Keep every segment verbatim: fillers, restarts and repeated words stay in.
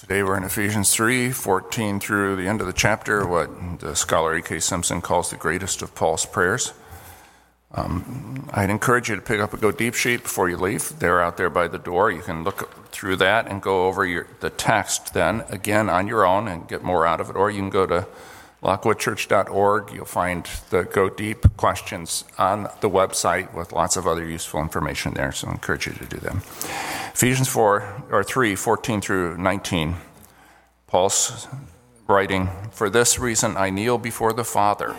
Today we're in Ephesians three fourteen through the end of the chapter, what the scholar E. K. Simpson calls the greatest of Paul's prayers. Um, I'd encourage you to pick up a Go Deep sheet before you leave. They're out there by the door. You can look through that and go over your, the text then, again, on your own and get more out of it. Or you can go to Lockwood church dot org. You'll find the Go Deep questions on the website with lots of other useful information there, so I encourage you to do them. Ephesians four, or three, fourteen through nineteen, Paul's writing, "For this reason I kneel before the Father,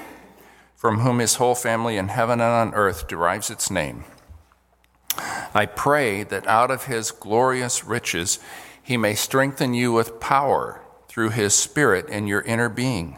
from whom his whole family in heaven and on earth derives its name. I pray that out of his glorious riches he may strengthen you with power through his Spirit in your inner being,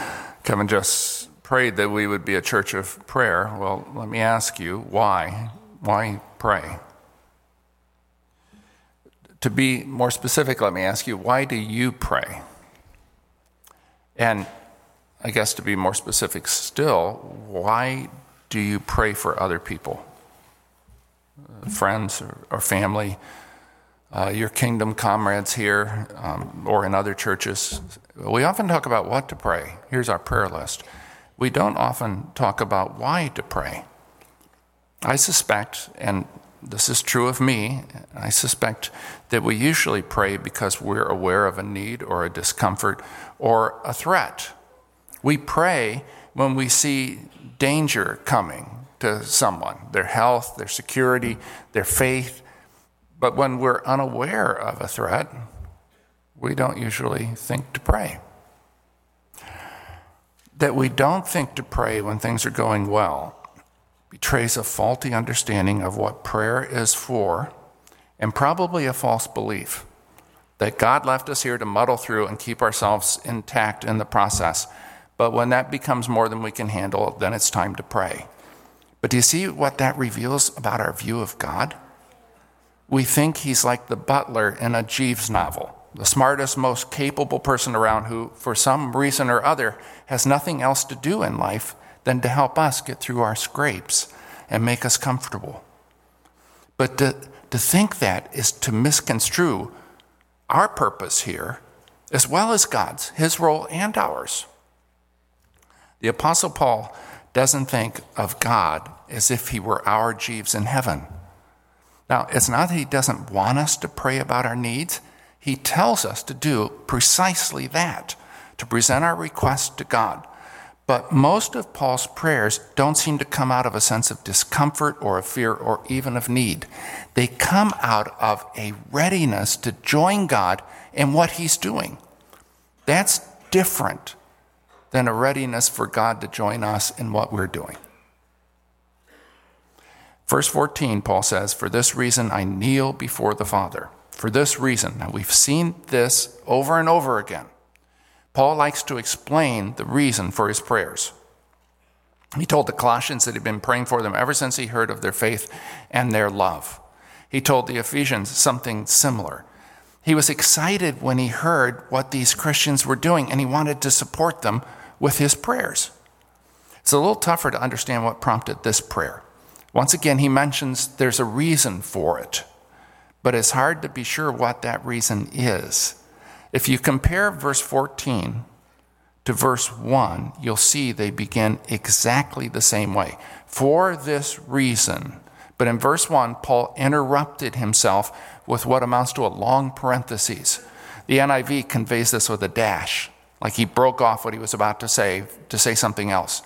Kevin just prayed that we would be a church of prayer. Well, let me ask you, why? Why pray? To be more specific, let me ask you, why do you pray? And I guess to be more specific still, why do you pray for other people? Uh, friends or, or family, uh, your kingdom comrades here um, or in other churches. We often talk about what to pray. Here's our prayer list. We don't often talk about why to pray. I suspect, and this is true of me, I suspect that we usually pray because we're aware of a need or a discomfort or a threat. We pray when we see danger coming to someone, their health, their security, their faith. But when we're unaware of a threat, we don't usually think to pray. That we don't think to pray when things are going well betrays a faulty understanding of what prayer is for, and probably a false belief that God left us here to muddle through and keep ourselves intact in the process. But when that becomes more than we can handle, then it's time to pray. But do you see what that reveals about our view of God? We think he's like the butler in a Jeeves novel, the smartest, most capable person around who, for some reason or other, has nothing else to do in life than to help us get through our scrapes and make us comfortable. But to, to think that is to misconstrue our purpose here, as well as God's, his role and ours. The Apostle Paul doesn't think of God as if he were our Jeeves in heaven. Now, it's not that he doesn't want us to pray about our needs. He tells us to do precisely that, to present our requests to God. But most of Paul's prayers don't seem to come out of a sense of discomfort or of fear or even of need. They come out of a readiness to join God in what he's doing. That's different than a readiness for God to join us in what we're doing. Verse fourteen, Paul says, "For this reason I kneel before the Father." For this reason. Now, we've seen this over and over again. Paul likes to explain the reason for his prayers. He told the Colossians that he'd been praying for them ever since he heard of their faith and their love. He told the Ephesians something similar. He was excited when he heard what these Christians were doing, and he wanted to support them with his prayers. It's a little tougher to understand what prompted this prayer. Once again, he mentions there's a reason for it, but it's hard to be sure what that reason is. If you compare verse fourteen to verse one, you'll see they begin exactly the same way. For this reason. But in verse one, Paul interrupted himself with what amounts to a long parenthesis. The N I V conveys this with a dash, like he broke off what he was about to say to say something else.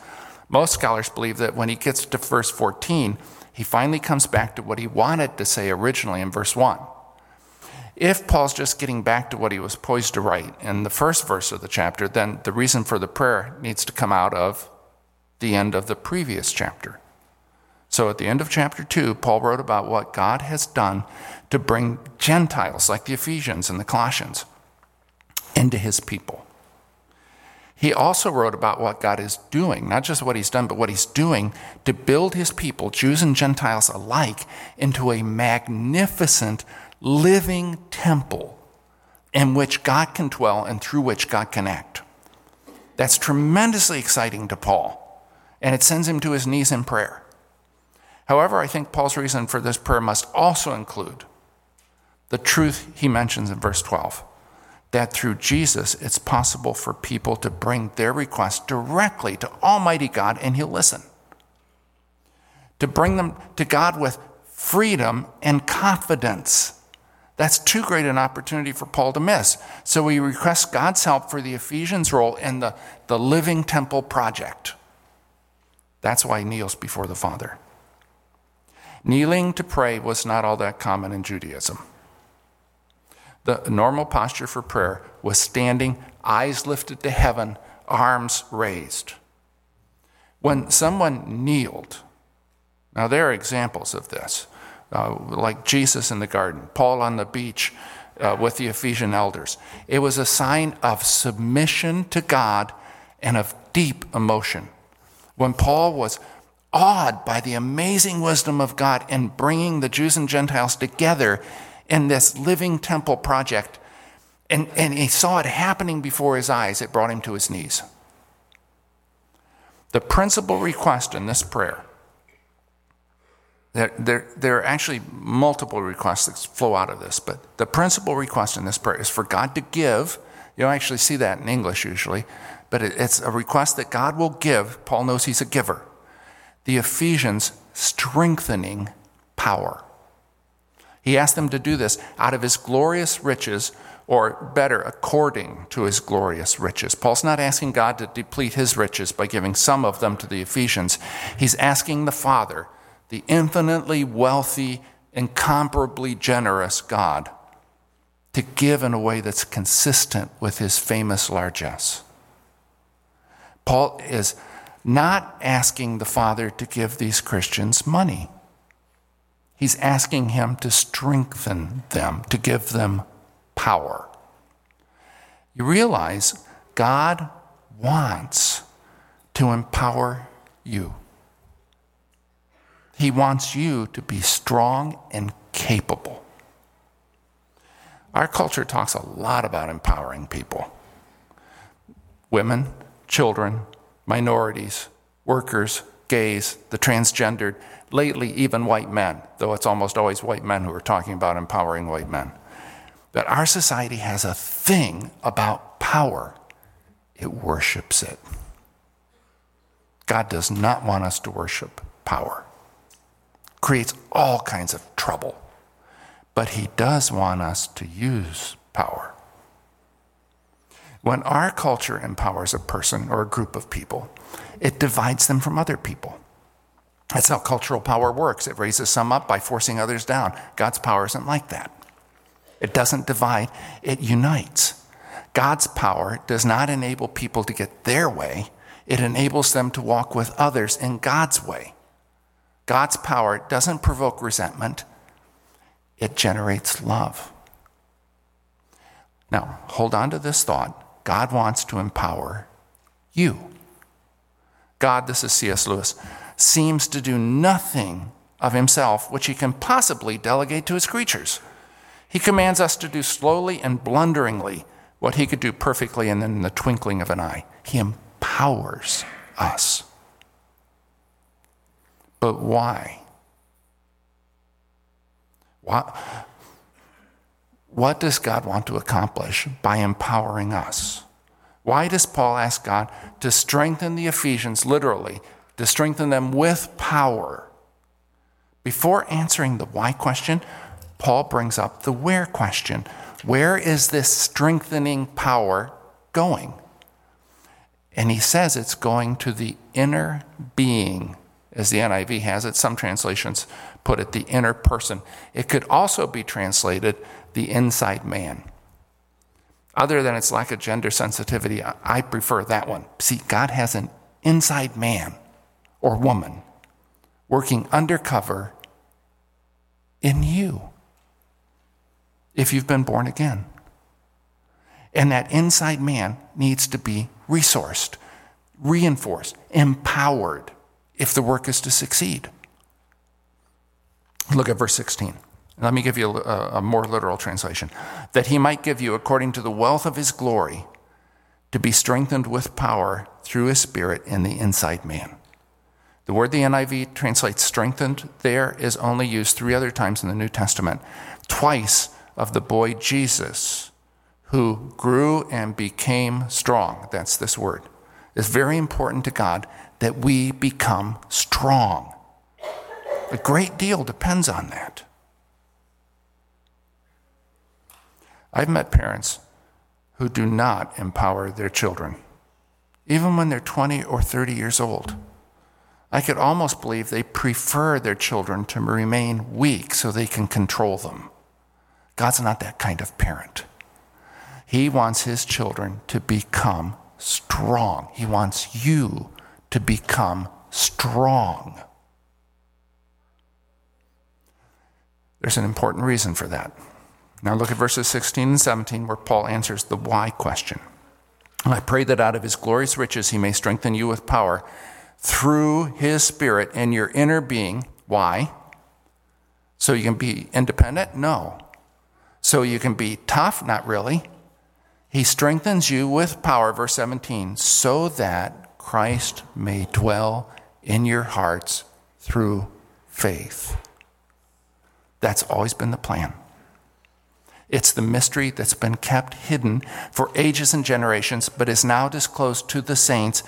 Most scholars believe that when he gets to verse fourteen, he finally comes back to what he wanted to say originally in verse one. If Paul's just getting back to what he was poised to write in the first verse of the chapter, then the reason for the prayer needs to come out of the end of the previous chapter. So at the end of chapter two, Paul wrote about what God has done to bring Gentiles like the Ephesians and the Colossians into his people. He also wrote about what God is doing, not just what he's done, but what he's doing to build his people, Jews and Gentiles alike, into a magnificent living temple in which God can dwell and through which God can act. That's tremendously exciting to Paul, and it sends him to his knees in prayer. However, I think Paul's reason for this prayer must also include the truth he mentions in verse twelve, that through Jesus it's possible for people to bring their requests directly to Almighty God and he'll listen. To bring them to God with freedom and confidence. That's too great an opportunity for Paul to miss. So he requests God's help for the Ephesians' role in the, the Living Temple project. That's why he kneels before the Father. Kneeling to pray was not all that common in Judaism. The normal posture for prayer was standing, eyes lifted to heaven, arms raised. When someone kneeled, now there are examples of this, uh, like Jesus in the garden, Paul on the beach uh, with the Ephesian elders. It was a sign of submission to God and of deep emotion. When Paul was awed by the amazing wisdom of God in bringing the Jews and Gentiles together in this living temple project, and, and he saw it happening before his eyes, it brought him to his knees. The principal request in this prayer, there, there, there are actually multiple requests that flow out of this, but the principal request in this prayer is for God to give. You don't actually see that in English usually, but it, it's a request that God will give. Paul knows he's a giver. The Ephesians strengthening power. He asked them to do this out of his glorious riches, or better, according to his glorious riches. Paul's not asking God to deplete his riches by giving some of them to the Ephesians. He's asking the Father, the infinitely wealthy, incomparably generous God, to give in a way that's consistent with his famous largesse. Paul is not asking the Father to give these Christians money. He's asking him to strengthen them, to give them power. You realize God wants to empower you. He wants you to be strong and capable. Our culture talks a lot about empowering people. Women, children, minorities, workers, gays, the transgendered, lately even white men, though it's almost always white men who are talking about empowering white men. But our society has a thing about power. It worships it. God does not want us to worship power. It creates all kinds of trouble. But he does want us to use power. When our culture empowers a person or a group of people, it divides them from other people. That's how cultural power works. It raises some up by forcing others down. God's power isn't like that. It doesn't divide, it unites. God's power does not enable people to get their way. It enables them to walk with others in God's way. God's power doesn't provoke resentment. It generates love. Now, hold on to this thought. God wants to empower you. God, this is C S Lewis, seems to do nothing of himself which he can possibly delegate to his creatures. He commands us to do slowly and blunderingly what he could do perfectly and in the twinkling of an eye. He empowers us. But why? What, what does God want to accomplish by empowering us? Why does Paul ask God to strengthen the Ephesians, literally, to strengthen them with power? Before answering the why question, Paul brings up the where question. Where is this strengthening power going? And he says it's going to the inner being, as the N I V has it. Some translations put it the inner person. It could also be translated the inside man. Other than its lack of gender sensitivity, I prefer that one. See, God has an inside man or woman working undercover in you if you've been born again. And that inside man needs to be resourced, reinforced, empowered if the work is to succeed. Look at verse sixteen. Let me give you a, a more literal translation. That he might give you, according to the wealth of his glory, to be strengthened with power through his Spirit in the inside man. The word the N I V translates strengthened there is only used three other times in the New Testament. Twice of the boy Jesus, who grew and became strong. That's this word. It's very important to God that we become strong. A great deal depends on that. I've met parents who do not empower their children, even when they're twenty or thirty years old. I could almost believe they prefer their children to remain weak so they can control them. God's not that kind of parent. He wants his children to become strong. He wants you to become strong. There's an important reason for that. Now look at verses sixteen and seventeen where Paul answers the why question. I pray that out of his glorious riches he may strengthen you with power through his Spirit in your inner being. Why? So you can be independent? No. So you can be tough? Not really. He strengthens you with power, verse seventeen, so that Christ may dwell in your hearts through faith. That's always been the plan. It's the mystery that's been kept hidden for ages and generations, but is now disclosed to the saints,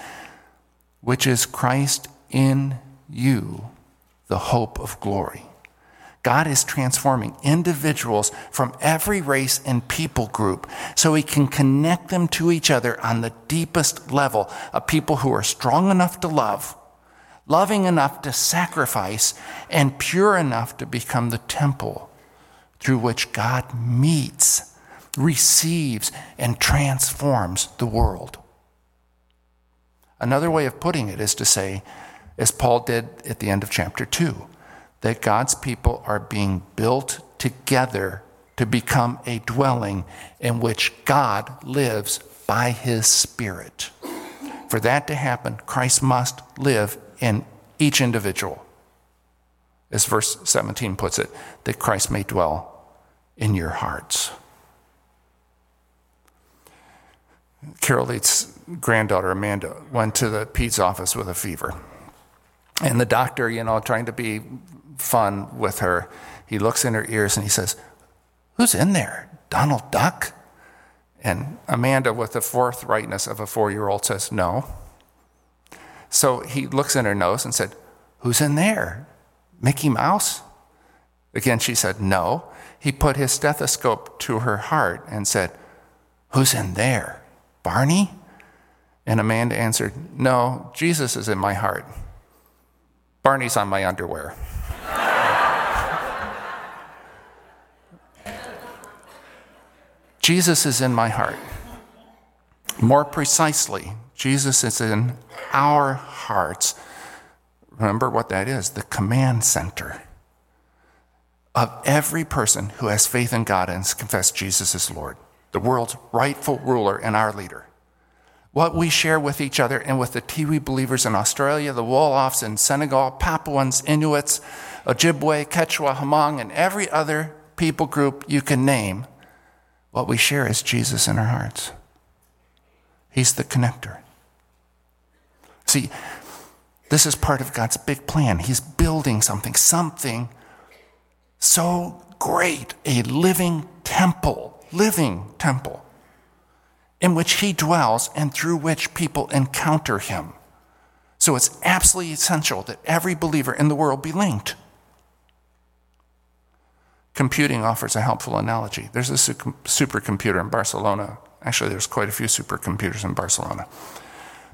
which is Christ in you, the hope of glory. God is transforming individuals from every race and people group so he can connect them to each other on the deepest level, a people who are strong enough to love, loving enough to sacrifice, and pure enough to become the temple through which God meets, receives, and transforms the world. Another way of putting it is to say, as Paul did at the end of chapter two, that God's people are being built together to become a dwelling in which God lives by his Spirit. For that to happen, Christ must live in each individual. As verse seventeen puts it, that Christ may dwell in your hearts. Carol Leet's granddaughter, Amanda, went to the Peds office with a fever. And the doctor, you know, trying to be fun with her, he looks in her ears and he says, "Who's in there? Donald Duck?" And Amanda, with the forthrightness of a four-year-old, says, "No." So he looks in her nose and said, "Who's in there? Mickey Mouse?" Again, she said, "No." He put his stethoscope to her heart and said, "Who's in there? Barney?" And Amanda answered, "No, Jesus is in my heart. Barney's on my underwear." Jesus is in my heart. More precisely, Jesus is in our hearts. Remember what that is, the command center of every person who has faith in God and has confessed Jesus is Lord, the world's rightful ruler and our leader. What we share with each other and with the Tiwi believers in Australia, the Wolofs in Senegal, Papuans, Inuits, Ojibwe, Quechua, Hmong, and every other people group you can name, what we share is Jesus in our hearts. He's the connector. See, this is part of God's big plan. He's building something, something so great, a living temple, living temple, in which he dwells and through which people encounter him. So it's absolutely essential that every believer in the world be linked. Computing offers a helpful analogy. There's a supercomputer in Barcelona. Actually, there's quite a few supercomputers in Barcelona.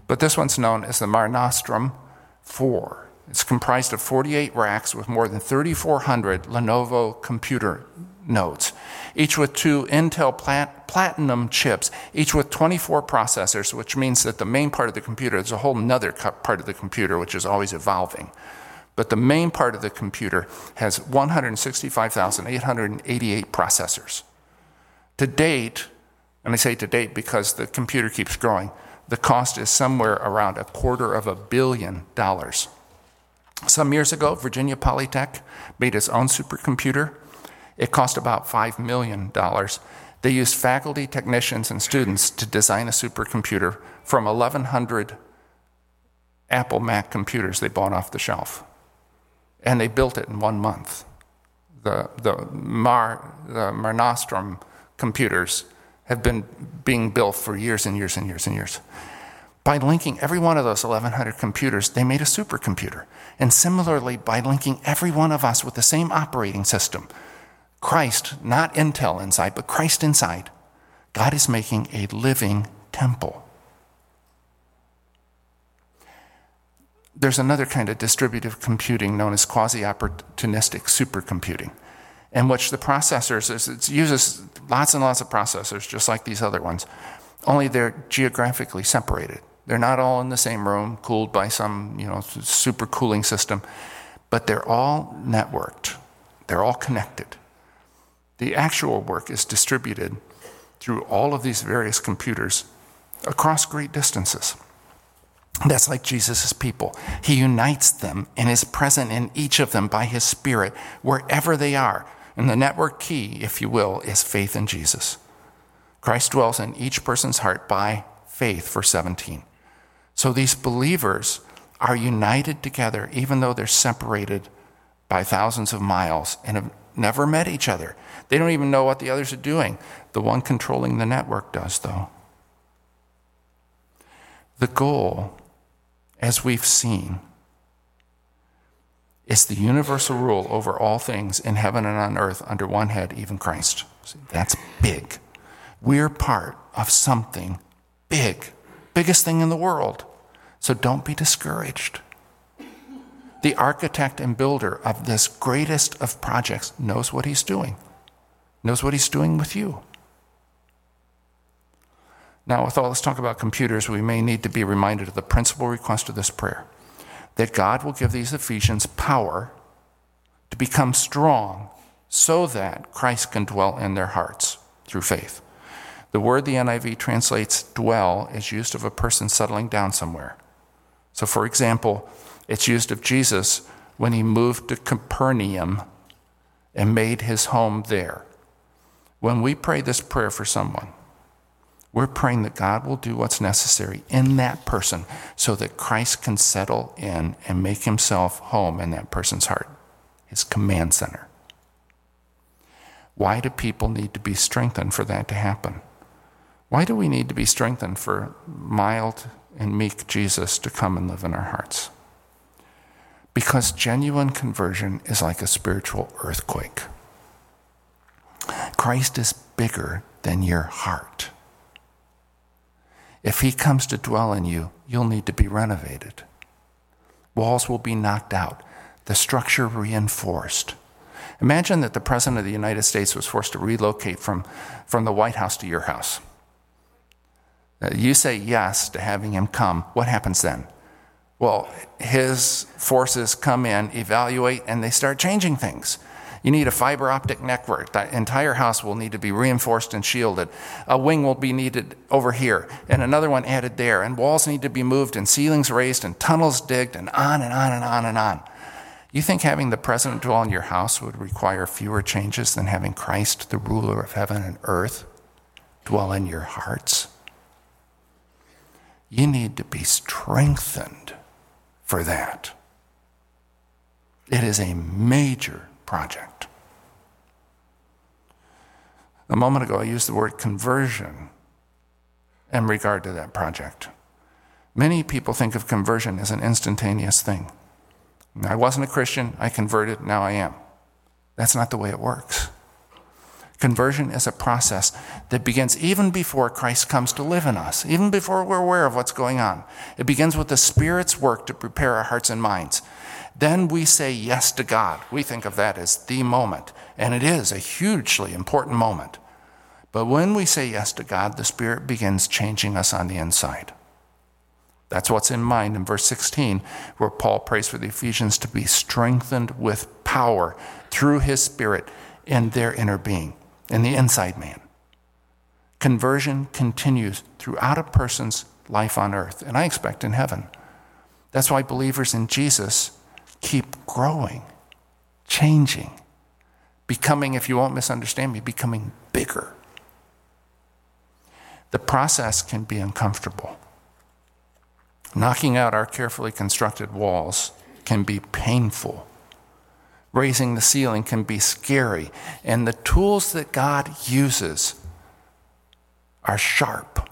But this one's known as the MareNostrum four. It's comprised of forty-eight racks with more than thirty-four hundred Lenovo computer nodes, each with two Intel Platinum chips, each with twenty-four processors, which means that the main part of the computer, there's a whole nother part of the computer which is always evolving, but the main part of the computer has one hundred sixty-five thousand eight hundred eighty-eight processors. To date, And I say to date because the computer keeps growing. The cost is somewhere around a quarter of a billion dollars. Some years ago, Virginia Polytech made its own supercomputer. It cost about five million dollars. They used faculty, technicians, and students to design a supercomputer from eleven hundred Apple Mac computers they bought off the shelf. And they built it in one month. The, the, Mare, the MareNostrum computers have been being built for years and years and years and years. By linking every one of those eleven hundred computers, they made a supercomputer. And similarly, by linking every one of us with the same operating system, Christ, not Intel inside, but Christ inside, God is making a living temple. There's another kind of distributive computing known as quasi-opportunistic supercomputing, in which the processors, it uses lots and lots of processors, just like these other ones, only they're geographically separated. They're not all in the same room, cooled by some, you know, super cooling system, but they're all networked. They're all connected. The actual work is distributed through all of these various computers across great distances. That's like Jesus' people. He unites them and is present in each of them by his Spirit, wherever they are. And the network key, if you will, is faith in Jesus. Christ dwells in each person's heart by faith, verse seventeen. So these believers are united together, even though they're separated by thousands of miles and have never met each other. They don't even know what the others are doing. The one controlling the network does, though. The goal, as we've seen, is the universal rule over all things in heaven and on earth under one head, even Christ. See, that's big. We're part of something big, biggest thing in the world. So don't be discouraged. The architect and builder of this greatest of projects knows what he's doing, knows what he's doing with you. Now, with all this talk about computers, we may need to be reminded of the principal request of this prayer, that God will give these Ephesians power to become strong so that Christ can dwell in their hearts through faith. The word the N I V translates dwell is used of a person settling down somewhere. So, for example, it's used of Jesus when he moved to Capernaum and made his home there. When we pray this prayer for someone, we're praying that God will do what's necessary in that person so that Christ can settle in and make himself home in that person's heart, his command center. Why do people need to be strengthened for that to happen? Why do we need to be strengthened for mild and meek Jesus to come and live in our hearts? Because genuine conversion is like a spiritual earthquake. Christ is bigger than your heart. If he comes to dwell in you, you'll need to be renovated. Walls will be knocked out, the structure reinforced. Imagine that the President of the United States was forced to relocate from, from the White House to your house. Uh, you say yes to having him come. What happens then? Well, his forces come in, evaluate, and they start changing things. You need a fiber optic network. The entire house will need to be reinforced and shielded. A wing will be needed over here, and another one added there, and walls need to be moved, and ceilings raised, and tunnels digged, and on and on and on and on. You think having the President dwell in your house would require fewer changes than having Christ, the ruler of heaven and earth, dwell in your hearts? You need to be strengthened for that. It is a major project. A moment ago, I used the word conversion in regard to that project. Many people think of conversion as an instantaneous thing. I wasn't a Christian, I converted, now I am. That's not the way it works. Conversion is a process that begins even before Christ comes to live in us, even before we're aware of what's going on. It begins with the Spirit's work to prepare our hearts and minds. Then we say yes to God. We think of that as the moment, and it is a hugely important moment. But when we say yes to God, the Spirit begins changing us on the inside. That's what's in mind in verse sixteen, where Paul prays for the Ephesians to be strengthened with power through his Spirit in their inner being, in the inside man. Conversion continues throughout a person's life on earth, and I expect in heaven. That's why believers in Jesus keep growing, changing, becoming, if you won't misunderstand me, becoming bigger. The process can be uncomfortable. Knocking out our carefully constructed walls can be painful. Raising the ceiling can be scary. And the tools that God uses are sharp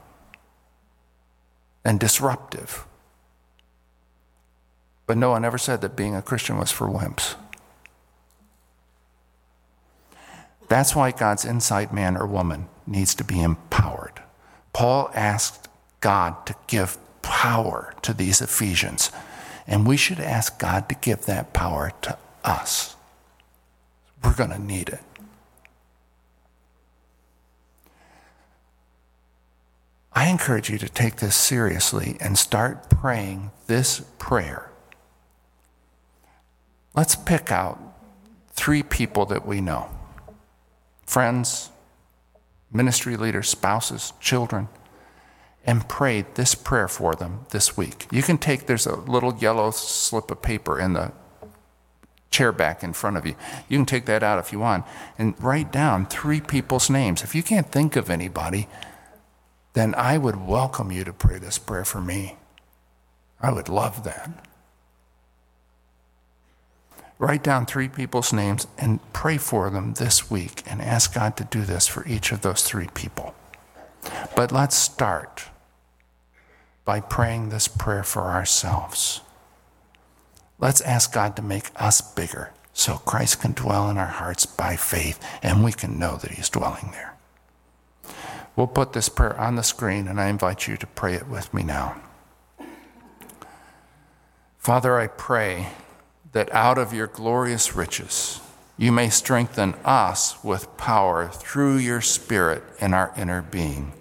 and disruptive. But no one ever said that being a Christian was for wimps. That's why God's inside man or woman needs to be empowered. Paul asked God to give power to these Ephesians, and we should ask God to give that power to us. We're going to need it. I encourage you to take this seriously and start praying this prayer. Let's pick out three people that we know. Friends, ministry leaders, spouses, children, and pray this prayer for them this week. You can take, there's a little yellow slip of paper in the chair back in front of you. You can take that out if you want and write down three people's names. If you can't think of anybody, then I would welcome you to pray this prayer for me. I would love that. Write down three people's names and pray for them this week and ask God to do this for each of those three people. But let's start by praying this prayer for ourselves. Let's ask God to make us bigger so Christ can dwell in our hearts by faith and we can know that he's dwelling there. We'll put this prayer on the screen and I invite you to pray it with me now. Father, I pray that out of your glorious riches, you may strengthen us with power through your Spirit in our inner being,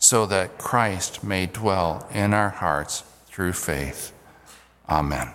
so that Christ may dwell in our hearts through faith. Amen.